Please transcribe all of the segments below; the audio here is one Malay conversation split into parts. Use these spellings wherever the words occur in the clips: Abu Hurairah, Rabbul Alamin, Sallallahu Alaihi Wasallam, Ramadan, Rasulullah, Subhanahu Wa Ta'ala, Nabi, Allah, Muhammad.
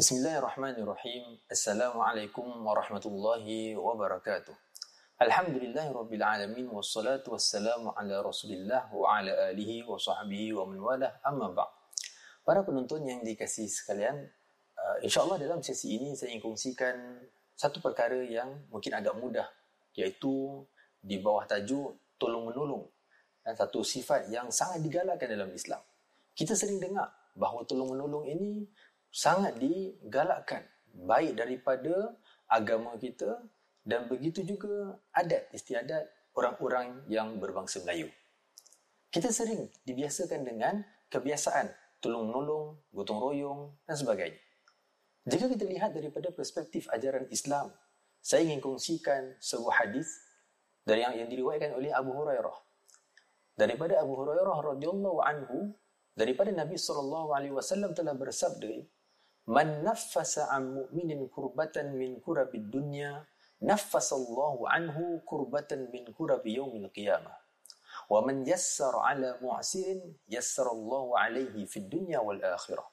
Bismillahirrahmanirrahim. Assalamualaikum warahmatullahi wabarakatuh. Alhamdulillahi Rabbil Alamin. Wassalatu wassalamu ala Rasulillah wa ala alihi wa sahbihi wa man walah, amma ba'd. Para penonton yang dikasihi sekalian, insyaAllah dalam sesi ini saya ingin kongsikan satu perkara yang mungkin agak mudah, iaitu di bawah tajuk tolong-menolong, dan satu sifat yang sangat digalakkan dalam Islam. Kita sering dengar bahawa tolong-menolong ini sangat digalakkan, baik daripada agama kita dan begitu juga adat istiadat orang-orang yang berbangsa Melayu. Kita sering dibiasakan dengan kebiasaan tolong-menolong, gotong royong dan sebagainya. Jika kita lihat daripada perspektif ajaran Islam, saya ingin kongsikan sebuah hadis dari yang diriwayatkan oleh Abu Hurairah. Daripada Abu Hurairah radhiyallahu anhu, daripada Nabi sallallahu alaihi wasallam telah bersabda, "Man naffasa 'an mu'minin kurbatan min kurabid dunya, naffasallahu anhu kurbatan min kurabi yaumil qiyamah. Wa man yassara 'ala mu'sirin, yassarallahu 'alaihi fid dunya wal akhirah.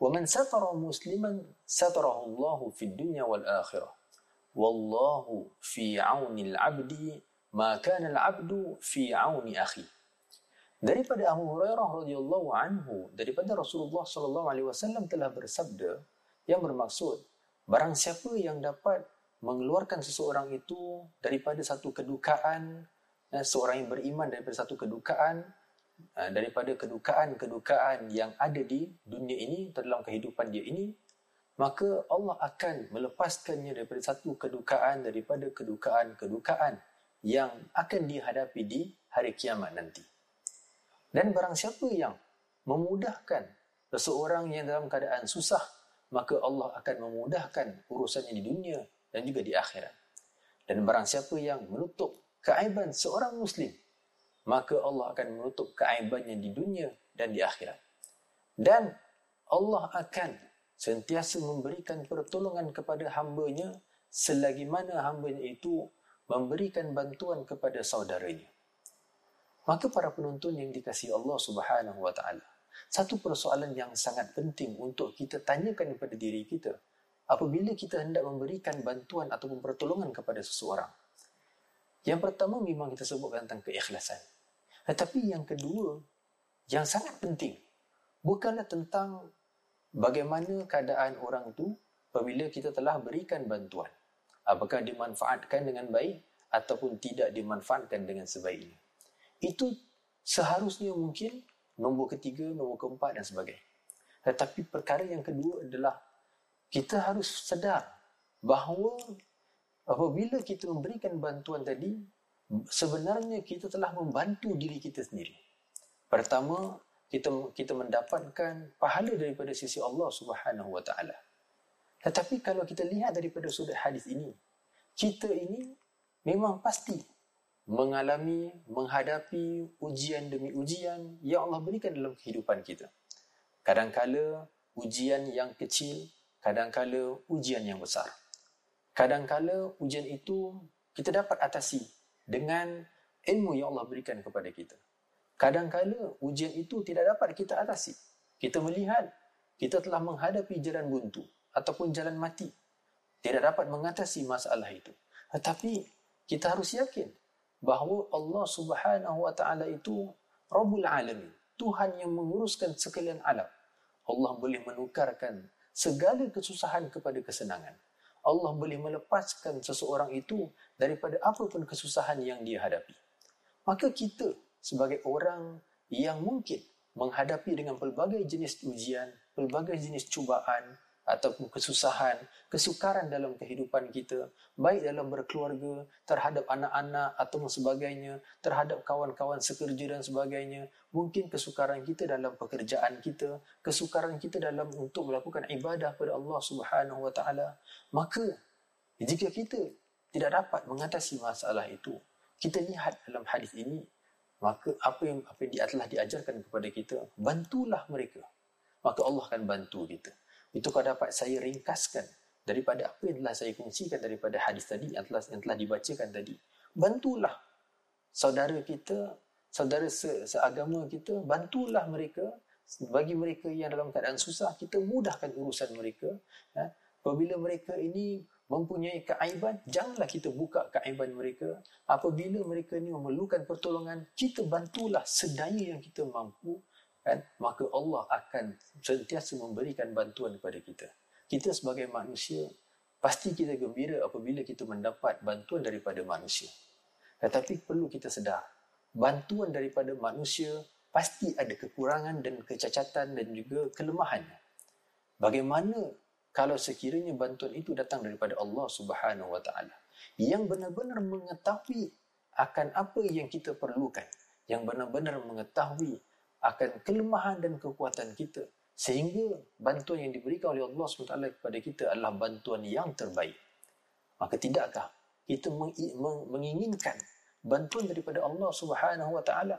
Wa man satara musliman, satarahu Allahu fid dunya wal akhirah. Wallahu fi 'aunil 'abdi, ma kana al-'abdu fi 'auni akhi." Daripada Abu Hurairah radhiyallahu anhu, daripada Rasulullah sallallahu alaihi wasallam telah bersabda yang bermaksud, barang siapa yang dapat mengeluarkan seseorang itu daripada satu kedukaan, seorang yang beriman daripada satu kedukaan, daripada kedukaan-kedukaan yang ada di dunia ini, dalam kehidupan dia ini, maka Allah akan melepaskannya daripada satu kedukaan, daripada kedukaan-kedukaan yang akan dihadapi di hari kiamat nanti. Dan barang siapa yang memudahkan seseorang yang dalam keadaan susah, maka Allah akan memudahkan urusannya di dunia dan juga di akhirat. Dan barang siapa yang menutup keaiban seorang Muslim, maka Allah akan menutup keaibannya di dunia dan di akhirat. Dan Allah akan sentiasa memberikan pertolongan kepada hamba-Nya selagi mana hamba-Nya itu memberikan bantuan kepada saudaranya. Maka para penonton yang dikasihi Allah Subhanahu Wa Ta'ala, satu persoalan yang sangat penting untuk kita tanyakan kepada diri kita apabila kita hendak memberikan bantuan ataupun pertolongan kepada seseorang. Yang pertama memang kita sebutkan tentang keikhlasan. Tetapi yang kedua, yang sangat penting, bukanlah tentang bagaimana keadaan orang itu apabila kita telah berikan bantuan. Apakah dimanfaatkan dengan baik ataupun tidak dimanfaatkan dengan sebaiknya. Itu seharusnya mungkin nombor ketiga, nombor keempat dan sebagainya. Tetapi perkara yang kedua adalah kita harus sedar bahawa apabila kita memberikan bantuan tadi, sebenarnya kita telah membantu diri kita sendiri. Pertama, kita mendapatkan pahala daripada sisi Allah Subhanahu Wa Ta'ala. Tetapi kalau kita lihat daripada sudut hadis ini, kita ini memang pasti mengalami, menghadapi ujian demi ujian yang Allah berikan dalam kehidupan kita. Kadangkala ujian yang kecil, kadangkala ujian yang besar. Kadangkala ujian itu kita dapat atasi dengan ilmu yang Allah berikan kepada kita. Kadangkala ujian itu tidak dapat kita atasi. Kita melihat kita telah menghadapi jalan buntu ataupun jalan mati. Tidak dapat mengatasi masalah itu. Tetapi kita harus yakin bahawa Allah Subhanahu Wa Ta'ala itu Rabbul Alamin, Tuhan yang menguruskan sekalian alam. Allah boleh menukarkan segala kesusahan kepada kesenangan. Allah boleh melepaskan seseorang itu daripada apa pun kesusahan yang dia hadapi. Maka kita sebagai orang yang mungkin menghadapi dengan pelbagai jenis ujian, pelbagai jenis cubaan ataupun kesusahan, kesukaran dalam kehidupan kita, baik dalam berkeluarga, terhadap anak-anak atau sebagainya, terhadap kawan-kawan sekerja dan sebagainya, mungkin kesukaran kita dalam pekerjaan kita, kesukaran kita dalam untuk melakukan ibadah kepada Allah Subhanahu Wa Ta'ala. Maka jika kita tidak dapat mengatasi masalah itu, kita lihat dalam hadis ini, maka apa yang telah diajarkan kepada kita, bantulah mereka, maka Allah akan bantu kita. Itu kalau dapat saya ringkaskan daripada apa yang telah saya kongsikan daripada hadis tadi yang telah dibacakan tadi. Bantulah saudara kita, saudara seagama kita, bantulah mereka Bagi mereka yang dalam keadaan susah, kita mudahkan urusan mereka. Apabila mereka ini mempunyai keaiban, janganlah kita buka keaiban mereka. Apabila mereka ini memerlukan pertolongan, kita bantulah sedaya yang kita mampu. Kan? Maka Allah akan sentiasa memberikan bantuan kepada kita. Kita sebagai manusia, pasti kita gembira apabila kita mendapat bantuan daripada manusia. Tetapi perlu kita sedar, bantuan daripada manusia pasti ada kekurangan dan kecacatan dan juga kelemahannya. Bagaimana kalau sekiranya bantuan itu datang daripada Allah Subhanahu Wa Ta'ala, yang benar-benar mengetahui akan apa yang kita perlukan, yang benar-benar mengetahui akan kelemahan dan kekuatan kita, sehingga bantuan yang diberikan oleh Allah Subhanahu Wa Ta'ala kepada kita adalah bantuan yang terbaik. Maka tidakkah kita menginginkan bantuan daripada Allah Subhanahu Wa Ta'ala?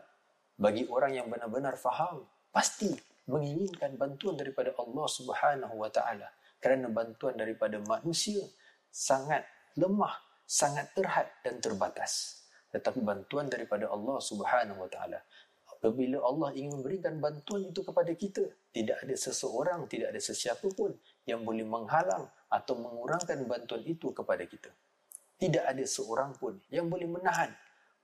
Bagi orang yang benar-benar faham, pasti menginginkan bantuan daripada Allah Subhanahu Wa Ta'ala. Kerana bantuan daripada manusia sangat lemah, sangat terhad dan terbatas. Tetapi bantuan daripada Allah Subhanahu Wa Ta'ala, apabila Allah ingin memberikan bantuan itu kepada kita, tidak ada seseorang, tidak ada sesiapa pun yang boleh menghalang atau mengurangkan bantuan itu kepada kita. Tidak ada seorang pun yang boleh menahan.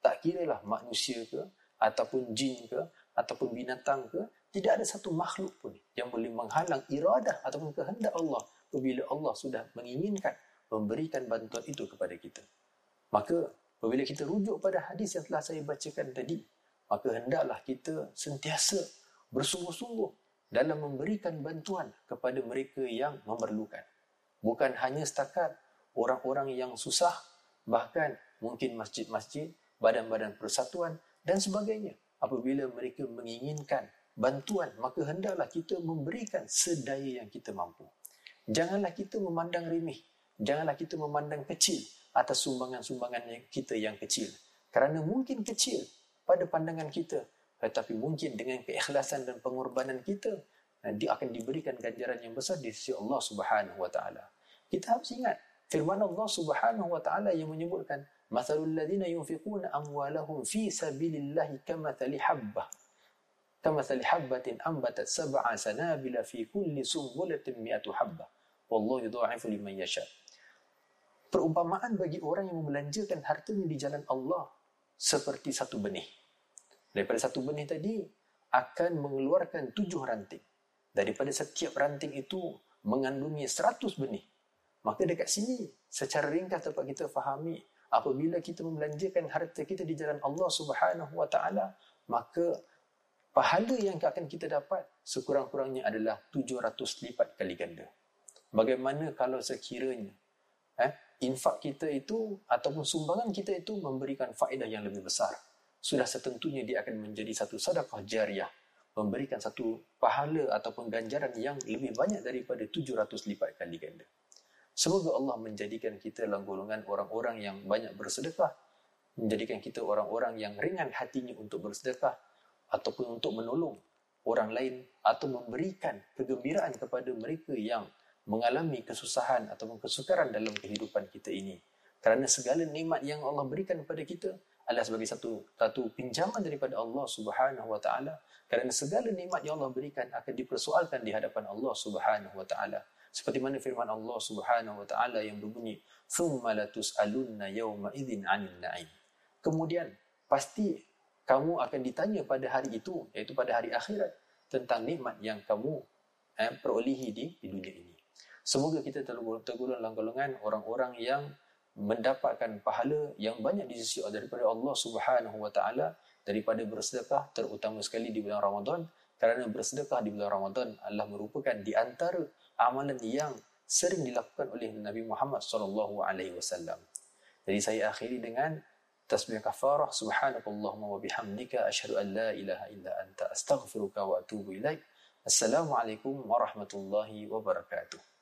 Tak kiralah manusia ke, ataupun jin ke, ataupun binatang ke, tidak ada satu makhluk pun yang boleh menghalang iradah ataupun kehendak Allah apabila Allah sudah menginginkan memberikan bantuan itu kepada kita. Maka apabila kita rujuk pada hadis yang telah saya bacakan tadi, maka hendaklah kita sentiasa bersungguh-sungguh dalam memberikan bantuan kepada mereka yang memerlukan. Bukan hanya setakat orang-orang yang susah, bahkan mungkin masjid-masjid, badan-badan persatuan dan sebagainya. Apabila mereka menginginkan bantuan, maka hendaklah kita memberikan sedaya yang kita mampu. Janganlah kita memandang remeh, janganlah kita memandang kecil atas sumbangan-sumbangan kita yang kecil. Kerana mungkin kecil pada pandangan kita, tetapi mungkin dengan keikhlasan dan pengorbanan kita, dia akan diberikan ganjaran yang besar di sisi Allah Subhanahu Wa Ta'ala. Kita harus ingat firman Allah Subhanahu Wa Ta'ala yang menyebutkan, "Mathalul ladzina yunfiquna amwalahum fi sabilillahi kamathali habbah." Kamathali habbatin ambatat sab'a sanabila fi kulli sumbulatin mi'atu habbah. Wallahu yudha'ifu liman yasha. Perumpamaan bagi orang yang membelanjakan hartanya di jalan Allah seperti satu benih. Daripada satu benih tadi akan mengeluarkan 7 ranting. Daripada setiap ranting itu mengandungi 100 benih. Maka dekat sini secara ringkas dapat kita fahami, apabila kita membelanjakan harta kita di jalan Allah Subhanahu Wa Ta'ala, maka pahala yang akan kita dapat sekurang-kurangnya adalah 700 lipat kali ganda. Bagaimana kalau sekiranya infak kita itu ataupun sumbangan kita itu memberikan faedah yang lebih besar? Sudah setentunya dia akan menjadi satu sedekah jariah, memberikan satu pahala ataupun ganjaran yang lebih banyak daripada 700 lipat kali ganda. Semoga Allah menjadikan kita dalam golongan orang-orang yang banyak bersedekah, menjadikan kita orang-orang yang ringan hatinya untuk bersedekah, ataupun untuk menolong orang lain atau memberikan kegembiraan kepada mereka yang mengalami kesusahan ataupun kesukaran dalam kehidupan kita ini. Kerana segala nikmat yang Allah berikan kepada kita adalah sebagai satu pinjaman daripada Allah Subhanahu Wa Ta'ala. Kerana segala nikmat yang Allah berikan akan dipersoalkan di hadapan Allah Subhanahu Wa Ta'ala. Seperti mana firman Allah Subhanahu Wa Ta'ala yang berbunyi, "Thumma latus'alunna yawma idzin 'anil na'im." Kemudian pasti kamu akan ditanya pada hari itu, iaitu pada hari akhirat, tentang nikmat yang kamu perolehi di dunia ini. Semoga kita tergolong dalam golongan orang-orang yang mendapatkan pahala yang banyak di sisi daripada Allah Subhanahu Wa Ta'ala daripada bersedekah, terutama sekali di bulan Ramadan. Kerana bersedekah di bulan Ramadan adalah merupakan di antara amalan yang sering dilakukan oleh Nabi Muhammad SAW. Jadi saya akhiri dengan tasbih kafarah, subhanakallahumma wa bihamdika asyhadu an la ilaha illa anta astaghfiruka wa atubu ilaik. Assalamualaikum warahmatullahi wabarakatuh.